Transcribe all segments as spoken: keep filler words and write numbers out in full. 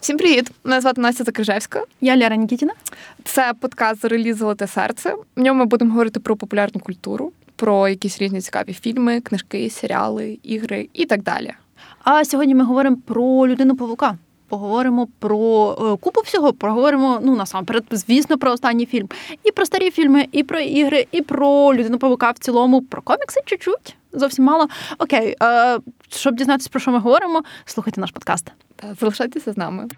Всім привіт! Мене звати Настя Закиржевська. Я Лера Нікітіна. Це подкаст «Реліз «Золоте серце». В ньому ми будемо говорити про популярну культуру, про якісь різні цікаві фільми, книжки, серіали, ігри і так далі. А сьогодні ми говоримо про «Людину павука». Поговоримо про купу всього, поговоримо, ну, насамперед, звісно, про останній фільм. І про старі фільми, і про ігри, і про Людину-павука в цілому, про комікси чуть-чуть, зовсім мало. Окей, е, щоб дізнатися, про що ми говоримо, слухайте наш подкаст. Та, залишайтеся з нами.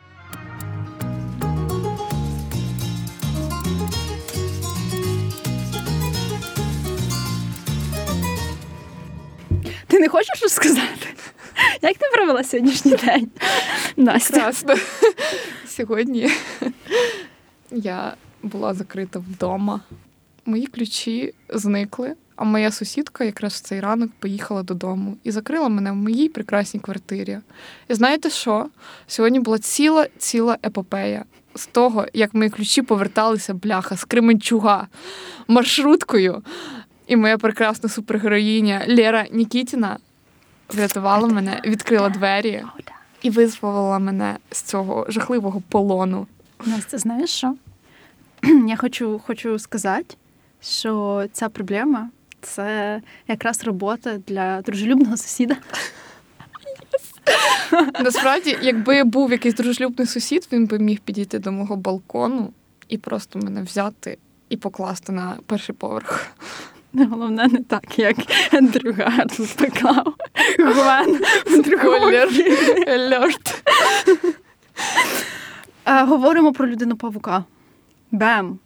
Ти не хочеш щось сказати? Як ти провела сьогоднішній день, Настя? Прекрасно. Сьогодні я була закрита вдома. Мої ключі зникли, а моя сусідка якраз в цей ранок поїхала додому і закрила мене в моїй прекрасній квартирі. І знаєте що? Сьогодні була ціла-ціла епопея з того, як мої ключі поверталися, бляха, з Кременчуга маршруткою. І моя прекрасна супергероїня Лера Нікітіна врятувала мене, відкрила двері і визволила мене з цього жахливого полону. Настя, знаєш що? Я хочу, хочу сказати, що ця проблема – це якраз робота для дружелюбного сусіда. Yes. Насправді, якби був якийсь дружелюбний сусід, він би міг підійти до мого балкону і просто мене взяти і покласти на перший поверх. Головне, не так, як Ендрю Гарфілд поклав Гвен в другому льорт. Говоримо про Людину-павука. Бем.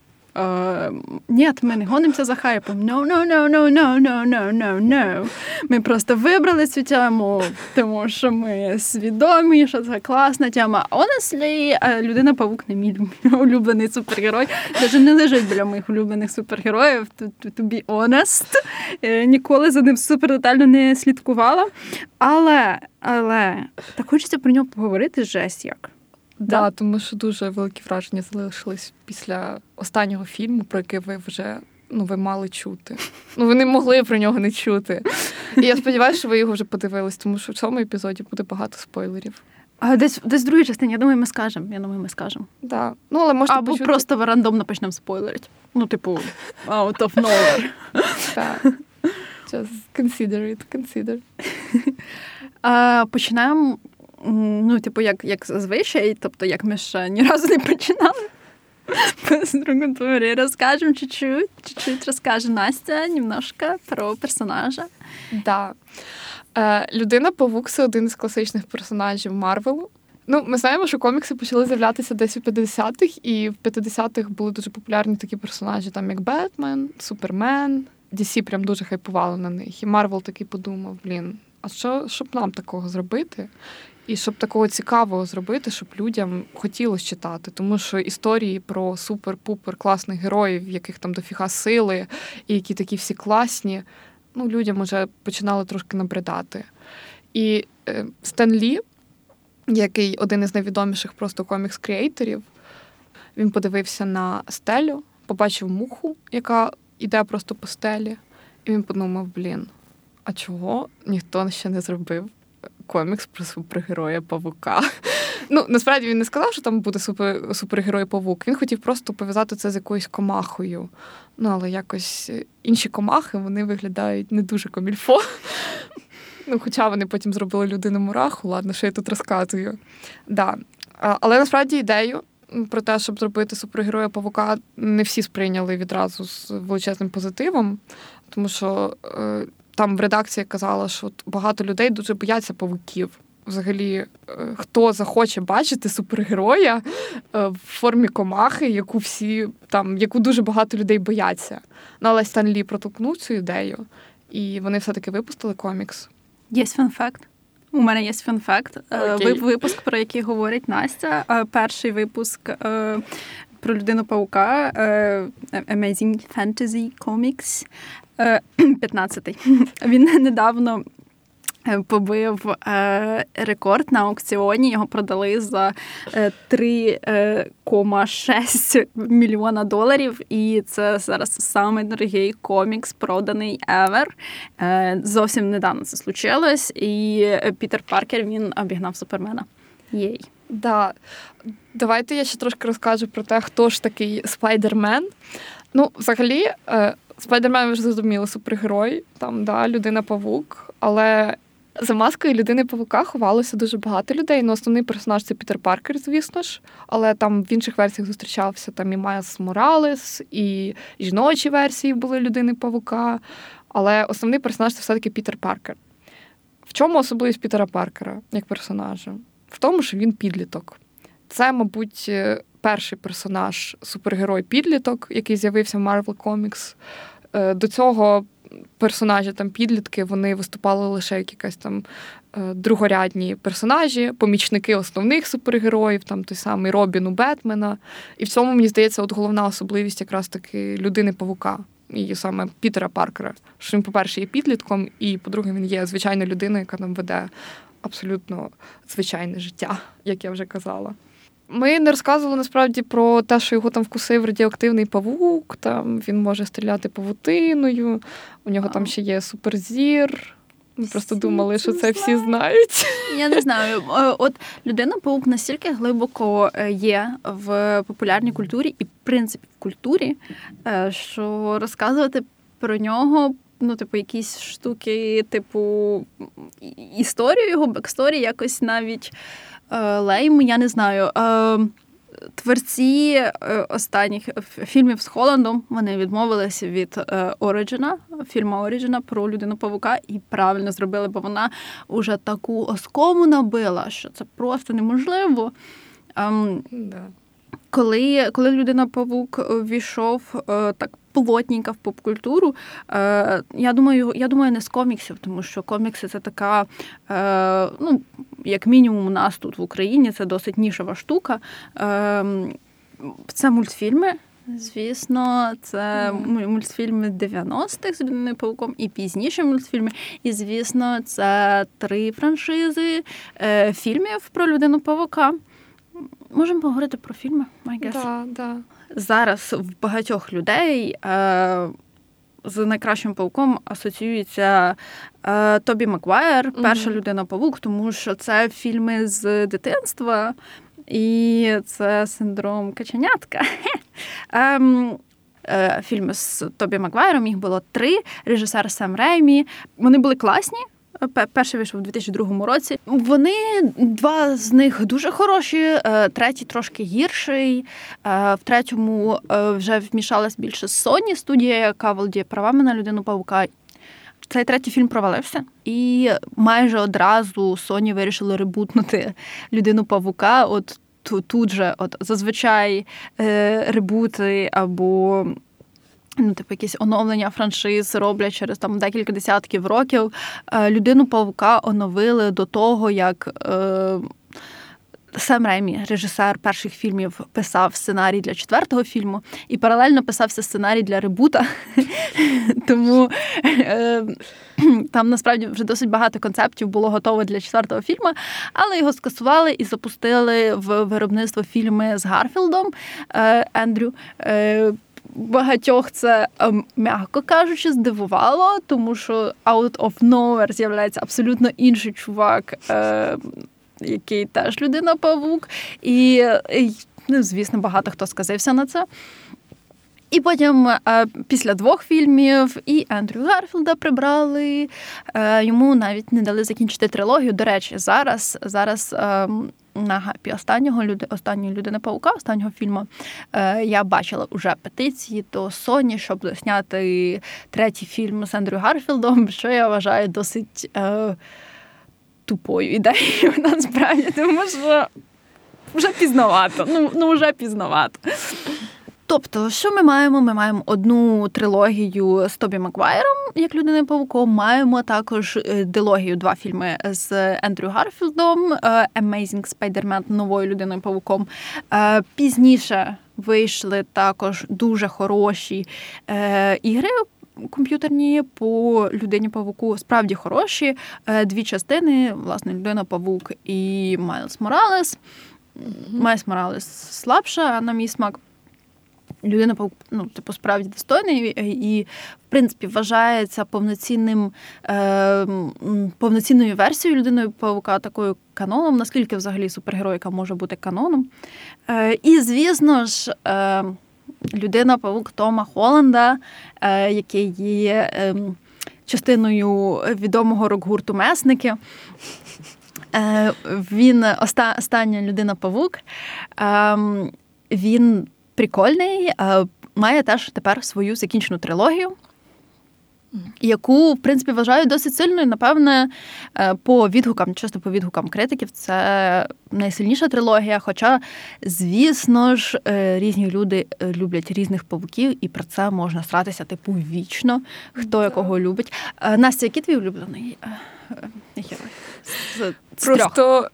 Ні, ми не гонимося за хайпом. No, no, no, no, no, no, no, no, no. Ми просто вибрали цю тему, тому що ми свідомі, що це класна тема. Honestly, Людина-павук не мій улюблений супергерой. Даже не лежить біля моїх улюблених супергероїв. To be honest. Ніколи за ним супер детально не слідкувала. Але, але, так хочеться про нього поговорити жесть як. Да, да, тому що дуже великі враження залишились після останнього фільму, про який ви вже, ну, ви мали чути. Ну, ви не могли про нього не чути. І я сподіваюся, що ви його вже подивились, тому що в цьому епізоді буде багато спойлерів. А десь, десь в другій частині, я думаю, ми скажемо. Я думаю, ми скажемо. Да. Ну, але можете або почути... просто рандомно почнемо спойлерити. Ну, типу, out of nowhere. Так. Just consider it, consider. А, починаємо... Ну, типу, як, як зазвичай, тобто, як ми ще ні разу не починали. Без друготворі розкажемо чуть-чуть, чуть-чуть розкаже Настя немножко про персонажа. Да. Е, Людина-павук – це один із класичних персонажів Марвелу. Ну, ми знаємо, що комікси почали з'являтися десь у п'ятдесятих, і в п'ятдесятих були дуже популярні такі персонажі, там, як Бетмен, Супермен. Ді Сі прям дуже хайпували на них. І Марвел такий подумав, блін, а що, щоб нам такого зробити? І щоб такого цікавого зробити, щоб людям хотілося читати. Тому що історії про супер-пупер класних героїв, яких там дофіга сили, і які такі всі класні, ну, людям уже починали трошки набридати. І е, Стен Лі, який один із найвідоміших просто комікс-кріейторів, він подивився на стелю, побачив муху, яка йде просто по стелі, і він подумав, блін, а чого ніхто ще не зробив комікс про супергероя-павука. Ну, насправді, він не сказав, що там буде супер, супергерой-павук. Він хотів просто пов'язати це з якоюсь комахою. Ну, але якось інші комахи, вони виглядають не дуже комільфо. Ну, хоча вони потім зробили людину-мураху. Ладно, що я тут розказую. Да. Але, насправді, ідею про те, щоб зробити супергероя-павука, не всі сприйняли відразу з величезним позитивом. Тому що... Там в редакції казала, що багато людей дуже бояться павуків. Взагалі, хто захоче бачити супергероя в формі комахи, яку всі там, яку дуже багато людей бояться. Ну, але Стен Лі протолкнув цю ідею, і вони все-таки випустили комікс. Є фан-факт. У мене є фан-факт. Okay. Випуск, про який говорить Настя. Перший випуск про Людину-павука Amazing Fantasy Comics. п'ятнадцятий. Він недавно побив рекорд на аукціоні. Його продали за три кома шість мільйона доларів. І це зараз самий дорогий комікс, проданий ever. Зовсім недавно це случилось. І Пітер Паркер, він обігнав Супермена. Єй. Да. Давайте я ще трошки розкажу про те, хто ж такий Спайдермен. Ну, взагалі, Спайдермен, ви ж зрозуміли, супергерой, там, да, Людина-павук, але за маскою Людини-павука ховалося дуже багато людей. Ну, основний персонаж – це Пітер Паркер, звісно ж, але там в інших версіях зустрічався там і Майлз Моралес, і жіночі версії були Людини-павука, але основний персонаж – це все-таки Пітер Паркер. В чому особливість Пітера Паркера як персонажа? В тому, що він підліток. Це, мабуть, перший персонаж, супергерой-підліток, який з'явився в Marvel Comics. До цього персонажі, там, підлітки, вони виступали лише як якась там другорядні персонажі, помічники основних супергероїв, там той самий Робін у Бетмена. І в цьому, мені здається, от головна особливість якраз таки Людини-павука. І саме Пітера Паркера. Що він, по-перше, є підлітком, і, по-друге, він є звичайна людина, яка нам веде абсолютно звичайне життя, як я вже казала. Ми не розказували, насправді, про те, що його там вкусив радіоактивний павук, там він може стріляти павутиною, у нього а. там ще є суперзір. Ми всі просто думали, що це знає. Всі знають. Я не знаю. От Людина-павук настільки глибоко є в популярній культурі і, в принципі, в культурі, що розказувати про нього, ну, типу, якісь штуки, типу, історію його, бексторі, якось навіть лейм, я не знаю. Творці останніх фільмів з Холландом, вони відмовилися від Ориджина, фільму Ориджина про Людину-павука, і правильно зробили, бо вона уже таку оскому набила, що це просто неможливо. Да. Коли, коли Людина-павук ввійшов так плотненько в поп-культуру, я думаю, я думаю, не з коміксів, тому що комікси – це така, ну, як мінімум у нас тут в Україні, це досить нішова штука. Це мультфільми, звісно, це мультфільми дев'яностих з Людиною-павуком і пізніші мультфільми. І, звісно, це три франшизи фільмів про Людину-павука. Можемо поговорити про фільми, I guess. Да, да. Зараз в багатьох людей е, з найкращим павуком асоціюється е, Тобі Магвайр, перша mm-hmm. Людина-павук, тому що це фільми з дитинства, і це синдром каченятка. е, е, фільми з Тобі Магвайром, їх було три, режисер Сем Реймі. Вони були класні. Перший вийшов у дві тисячі другому році. Вони, два з них дуже хороші, третій трошки гірший. В третьому вже вмішалась більше Sony, студія, яка володіє правами на Людину-павука. Цей третій фільм провалився. І майже одразу Sony вирішили ребутнути Людину-павука. От тут же, от зазвичай ребути або... ну, типу, якісь оновлення франшиз роблять через там декілька десятків років. Людину-павука оновили до того, як е, Сем Реймі, режисер перших фільмів, писав сценарій для четвертого фільму і паралельно писався сценарій для ребута. Тому е, там, насправді, вже досить багато концептів було готово для четвертого фільму, але його скасували і запустили в виробництво фільми з Гарфілдом, е, Ендрю е, багатьох це, м'яко кажучи, здивувало, тому що out of nowhere з'являється абсолютно інший чувак, е- який теж Людина-павук. І, і ну, звісно, багато хто сказився на це. І потім е- після двох фільмів і Ендрю Гарфілда прибрали. Е- йому навіть не дали закінчити трилогію. До речі, зараз... зараз е- на гапі останнього люди, останньої Людини-павука, останнього фільму, е, я бачила вже петиції до Sony, щоб зняти третій фільм з Ендрю Гарфілдом, що я вважаю досить е, тупою ідеєю насправді, тому що вже пізновато. Ну, ну вже пізновато. Тобто, що ми маємо? Ми маємо одну трилогію з Тобі Магвайром, як Людиною-павуком. Маємо також дилогію, два фільми з Ендрю Гарфілдом, Amazing Spider-Man, новою Людиною-павуком. Пізніше вийшли також дуже хороші ігри комп'ютерні по Людині-павуку. Справді хороші. Дві частини, власне, Людина-павук і Майлз Моралес. Майлз Моралес слабша, на мій смак. Людина-павук, ну, типу, справді достойний і, в принципі, вважається повноцінним, е, повноцінною версією Людини-павука, такою каноном, наскільки взагалі супергероїка може бути каноном. Е, і, звісно ж, е, Людина-павук Тома Голланда, е, який є е, частиною відомого рок-гурту «Месники». Е, він оста, остання Людина-павук. Е, він прикольний, має теж тепер свою закінчену трилогію, яку, в принципі, вважаю досить сильною. Напевне, по відгукам, чисто по відгукам критиків, це найсильніша трилогія, хоча, звісно ж, різні люди люблять різних павуків, і про це можна сратися, типу, вічно, хто якого любить. Настя, який твій улюблений герой? Просто...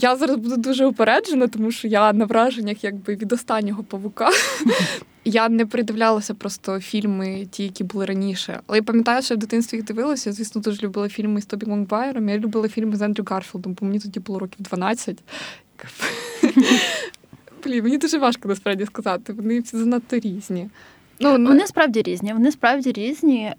Я зараз буду дуже упереджена, тому що я на враженнях якби від останнього павука. Я не придивлялася просто фільми, ті, які були раніше. Але я пам'ятаю, що я в дитинстві їх дивилася. Я, звісно, дуже любила фільми з Тобі Магвайром. Я любила фільми з Ендрю Гарфілдом, бо мені тоді було років дванадцять. Блін, мені дуже важко насправді сказати. Вони всі занадто різні. Ну, вони справді різні. Вони справді різні.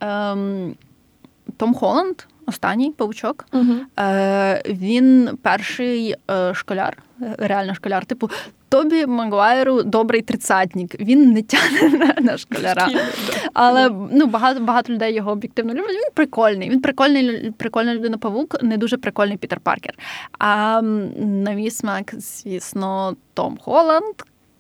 Том Голланд. Останній павучок. Uh-huh. Е, він перший е, школяр, реально школяр. Типу, Тобі Магвайру добрий тридцятник. Він не тягне на, на школяра. Але ну, багато, багато людей його об'єктивно люблять. Він прикольний. Він прикольний, прикольна людина-павук, не дуже прикольний Пітер Паркер. А на мій смак, звісно, Том Голланд.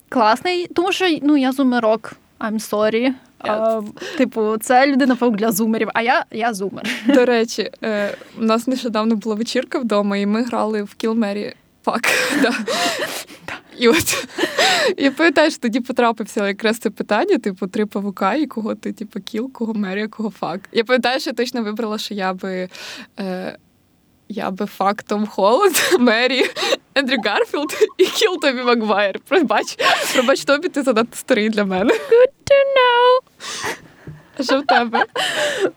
Класний. Тому що ну, я зумерок. I'm sorry. А, типу, це людина-павук для зумерів, а я, я зумер. До речі, е, у нас нещодавно була вечірка вдома, і ми грали в Kill Mary Fuck. Да. І от, я пам'ятаю, що тоді потрапився якраз це питання, типу, три павука, і кого ти, типу, кіл, кого Мері, кого фак. Я пам'ятаю, що я точно вибрала, що я би... Е, Я би фактом Холланд, Мері, Ендрю Гарфілд і кіл Тобі Магвайр. Пробач, пробач, Тобі, ти занадто старий для мене. Good to know. Що в тебе?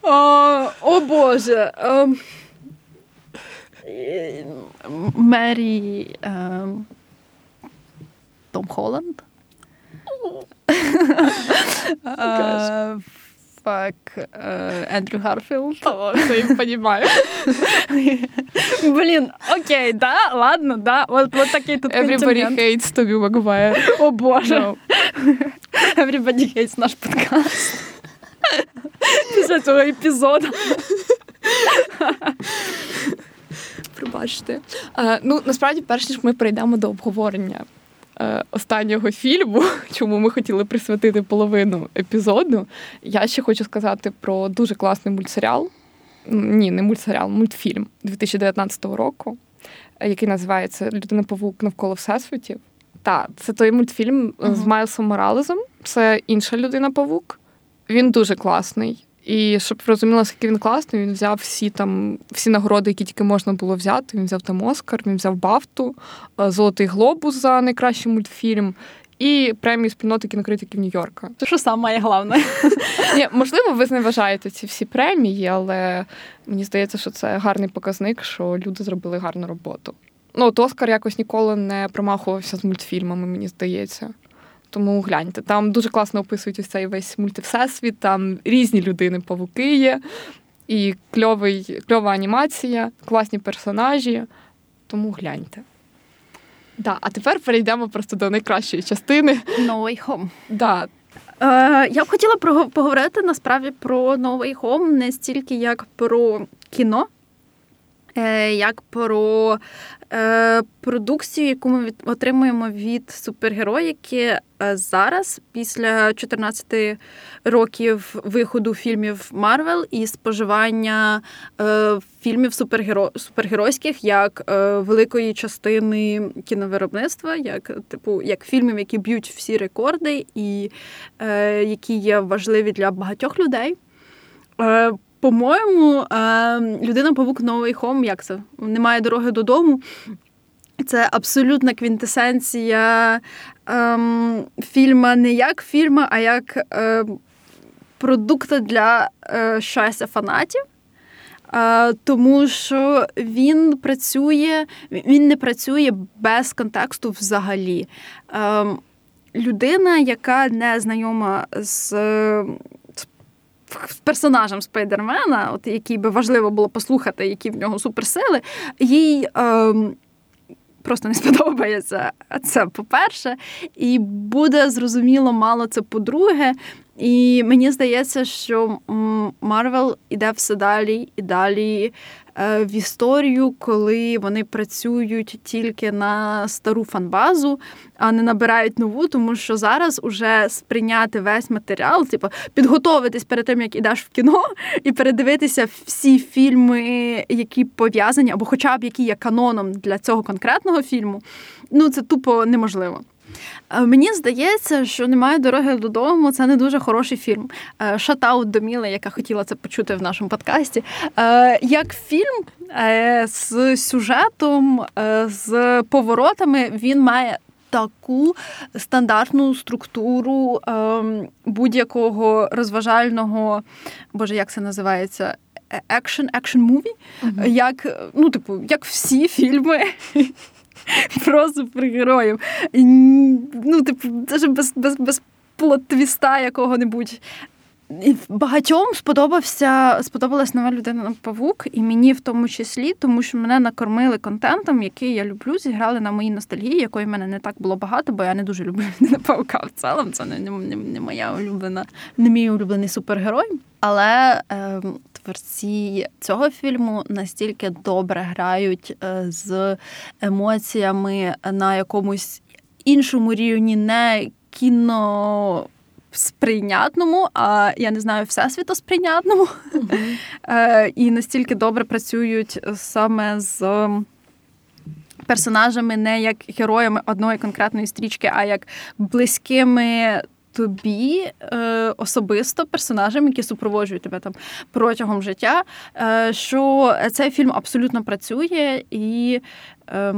О, о Боже. Мері... Um, Том Холланд. Gosh. Фак, Ендрю Гарфілд. О, це я розумію. Блін, окей, да, ладно, да. Вот, вот такий тут контингент. Everybody hates Тобі Магвайр. О, Боже. No. Everybody hates наш подкаст. Після цього епізоду. Пробачте. Uh, ну, насправді, перш ніж ми перейдемо до обговорення останнього фільму, чому ми хотіли присвятити половину епізоду, я ще хочу сказати про дуже класний мультсеріал. Ні, не мультсеріал, мультфільм дві тисячі дев'ятнадцятого року, який називається «Людина-павук навколо Всесвітів». Так, це той мультфільм uh-huh. з Майлсом Моралесом. Це інша людина-павук. Він дуже класний. І щоб розуміло, скільки він класний, він взяв всі там всі нагороди, які тільки можна було взяти. Він взяв там Оскар, він взяв Бафту, Золотий глобус за найкращий мультфільм і премію спільноти кінокритиків Нью-Йорка. Це що саме головне? Можливо, ви зневажаєте ці всі премії, але мені здається, що це гарний показник, що люди зробили гарну роботу. Ну, от Оскар якось ніколи не промахувався з мультфільмами, мені здається. Тому гляньте, там дуже класно описують ось цей весь мультивсесвіт, там різні людини-павуки є, і кльовий, кльова анімація, класні персонажі, тому гляньте. Да, а тепер перейдемо просто до найкращої частини. Новий хом. Да. Е, я б хотіла поговорити насправді про новий хом не стільки як про кіно, як про е, продукцію, яку ми від, отримуємо від супергероїки зараз, після чотирнадцяти років виходу фільмів Марвел і споживання е, фільмів супергеро, супергеройських як е, великої частини кіновиробництва, як, типу, як фільмів, які б'ють всі рекорди і е, які є важливі для багатьох людей. Е, По-моєму, «Людина-павук. Новий хом», як це? «Немає дороги додому». Це абсолютна квінтесенція ем, фільма не як фільма, а як е, продукта для е, щастя фанатів. Е, тому що він працює, він не працює без контексту взагалі. Е, людина, яка не знайома з персонажем Спайдермена, от який би важливо було послухати, які в нього суперсили, їй е, просто не сподобається це, по-перше, і буде, зрозуміло, мало це, по-друге. І мені здається, що Марвел іде все далі і далі в історію, коли вони працюють тільки на стару фанбазу, а не набирають нову, тому що зараз уже сприйняти весь матеріал, типу, підготовитись перед тим, як ідеш в кіно, і передивитися всі фільми, які пов'язані, або хоча б які є каноном для цього конкретного фільму, ну це тупо неможливо. Мені здається, що «Немає дороги додому» – це не дуже хороший фільм. Шатаут до Міли, яка хотіла це почути в нашому подкасті. Як фільм з сюжетом, з поворотами, він має таку стандартну структуру будь-якого розважального, боже, як це називається, екшн, екшн-муві, mm-hmm. як, ну, типу, як всі фільми про супергероїв. Ну, типу, даже без, без, без плот-твіста якого-небудь. І багатьом сподобався, сподобалась нова «Людина-павук», і мені в тому числі, тому що мене накормили контентом, який я люблю, зіграли на моїй ностальгії, якої в мене не так було багато, бо я не дуже люблю «Людина-павука» в цілому. Це не, не, не моя улюблена, не мій улюблений супергерой. Але е, творці цього фільму настільки добре грають е, з емоціями на якомусь іншому рівні, не кіно... сприйнятному, а я не знаю, всесвітосприйнятному. Mm-hmm. е, і настільки добре працюють саме з персонажами не як героями одної конкретної стрічки, а як близькими тобі е, особисто персонажам, які супроводжують тебе там протягом життя, е, що цей фільм абсолютно працює і е,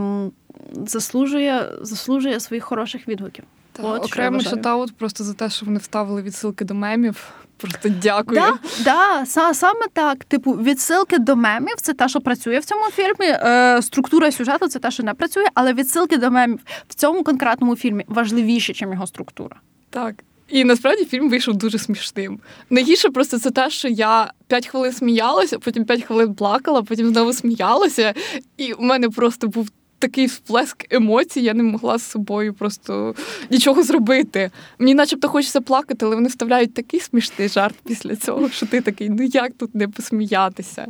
заслужує, заслужує своїх хороших відгуків. Та, от, окремий шатаут просто за те, що вони вставили відсилки до мемів. Просто дякую. Так, да, да, саме так. Типу, відсилки до мемів – це те, що працює в цьому фільмі. Е, структура сюжету – це те, що не працює. Але відсилки до мемів в цьому конкретному фільмі важливіші, ніж його структура. Так. І насправді фільм вийшов дуже смішним. Найгірше просто це те, що я п'ять хвилин сміялася, потім п'ять хвилин плакала, потім знову сміялася. І у мене просто був такий сплеск емоцій, я не могла з собою просто нічого зробити. Мені начебто хочеться плакати, але вони вставляють такий смішний жарт після цього, що ти такий, ну як тут не посміятися?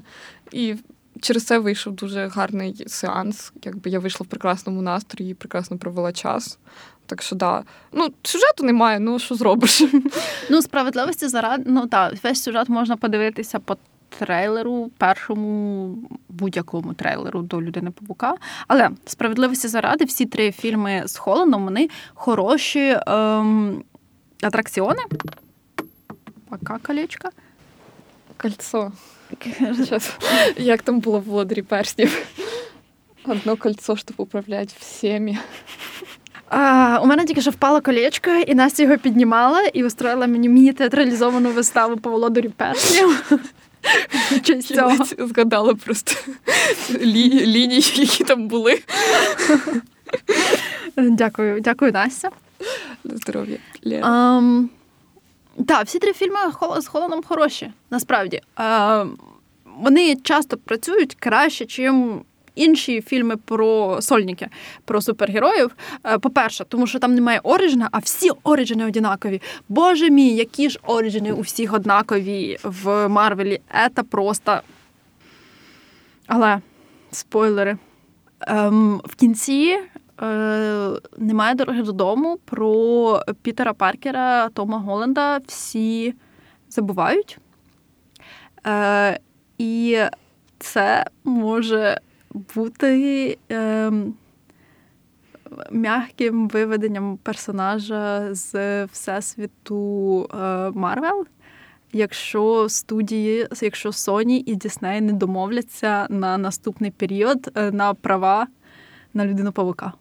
І через це вийшов дуже гарний сеанс. Якби я вийшла в прекрасному настрої, прекрасно провела час. Так що, да. Ну, сюжету немає, ну що зробиш? Ну, справедливості заради, ну так, весь сюжет можна подивитися по трейлеру, першому будь-якому трейлеру до «Людини-павука». Але справедливості заради, всі три фільми з Холландом, вони хороші ем, атракціони. Пока колечко. Кольцо. Як там було в «Володарі перстнів»? Одно кольцо, щоб управляти всіми. А, у мене тільки що впало колечко, і Настя його піднімала, і устроїла мені міні-театралізовану виставу по «Володарі перстнів». Чуть цього. Згадала просто лі... лінії, які там були. Дякую, дякую, Настя. Здоров'я, Лера. Um, так, всі три фільми з Холландом хороші, насправді. Uh, вони часто працюють краще, чим інші фільми про сольники, про супергероїв. По-перше, тому що там немає оріджина, а всі оріджини однакові. Боже мій, які ж оріджини у всіх однакові в Марвелі. Це просто... Але, спойлери, ем, в кінці е, «Немає дороги додому» про Пітера Паркера, Тома Голланда всі забувають. Е, і це може... бути ем, м'яким виведенням персонажа з всесвіту Марвел, е, якщо студії, якщо Sony і Disney не домовляться на наступний період е, на права на Людину-павука.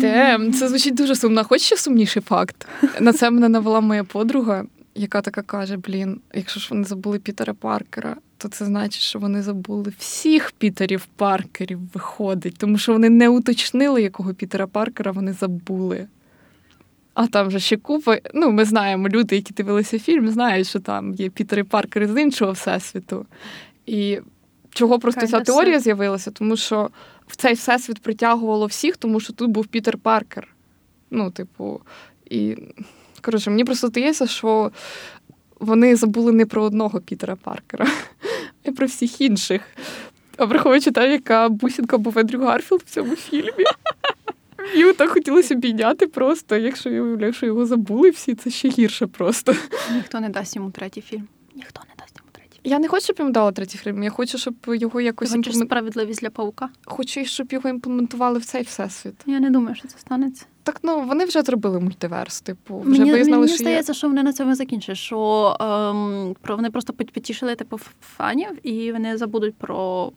Тем, це звучить дуже сумно. Хоч ще сумніший факт? На це мене навела моя подруга, яка така каже, блін, якщо ж вони забули Пітера Паркера, то це значить, що вони забули всіх Пітерів Паркерів, виходить. Тому що вони не уточнили, якого Пітера Паркера вони забули. А там же ще купа, ну, ми знаємо, люди, які дивилися фільм, знають, що там є Пітер Паркер з іншого всесвіту. І чого просто Кайна ця теорія все. з'явилася? Тому що в цей всесвіт притягувало всіх, тому що тут був Пітер Паркер. Ну, типу, і, коротше, мені просто здається, що вони забули не про одного Пітера Паркера, а про всіх інших. А враховуючи те, яка бусінка був Ендрю Гарфілд в цьому фільмі. Йому так хотілося бійняти просто, якщо, якщо його забули всі, це ще гірше просто. Ніхто не дасть йому третій фільм. Ніхто не дасть йому третій фільм. Я не хочу, щоб йому дали третій фільм, я хочу, щоб його якось... Ти хочеш імплем... справедливість для павука? Хочу, щоб його імплементували в цей всесвіт. Я не думаю, що це станеться. Так, ну, вони вже зробили мультиверс, типу, вже мені, визнали, мені що... Мені здається, є... що вони на цьому закінчать, що ем, про, вони просто потішили, типу, фанів, і вони забудуть про...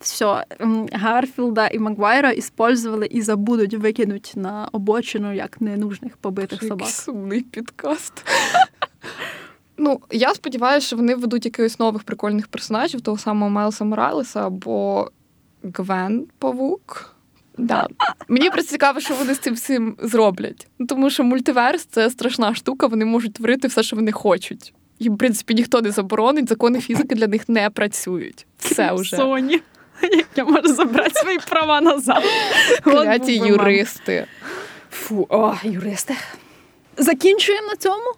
Все, Гарфілда і Магвайра іспользували і забудуть викинуть на обочину, як ненужних побитих Це собак. Який сумний підкаст. Ну, я сподіваюся, що вони введуть якихось нових прикольних персонажів, того самого Майлса Моралеса або Гвен Павук. Да. Мені просто цікаво, що вони з цим всім зроблять. Ну, тому що мультиверс – це страшна штука, вони можуть творити все, що вони хочуть. І, в принципі, ніхто не заборонить, закони фізики для них не працюють. Все вже. Sony. Я можу забрати свої права назад. Кляті юристи. Фу, о, юристи. Закінчуємо на цьому?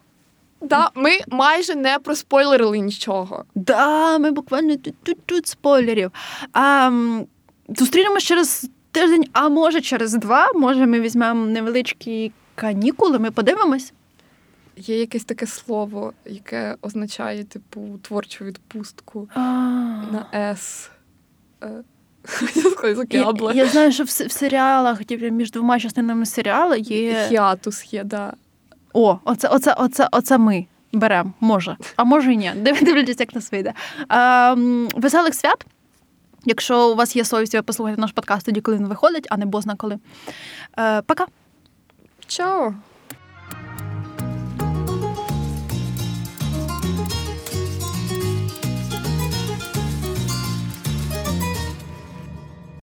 Да, ми майже не проспойлерили нічого. Да, ми буквально тут спойлерів. А, зустрінемось через тиждень, а може через два. Може ми візьмемо невеличкі канікули, ми подивимось. Є якесь таке слово, яке означає, типу, творчу відпустку на «С». Я, я знаю, що в, в серіалах, типу, між двома частинами серіалу є... Хіатус є, да. О, оце, оце, оце, оце ми беремо, може. А може і ні. Дивлячись, як нас вийде. А, веселих свят. Якщо у вас є совість, ви послухайте наш подкаст тоді, коли він виходить, а не бозна коли. А, пока. Чао.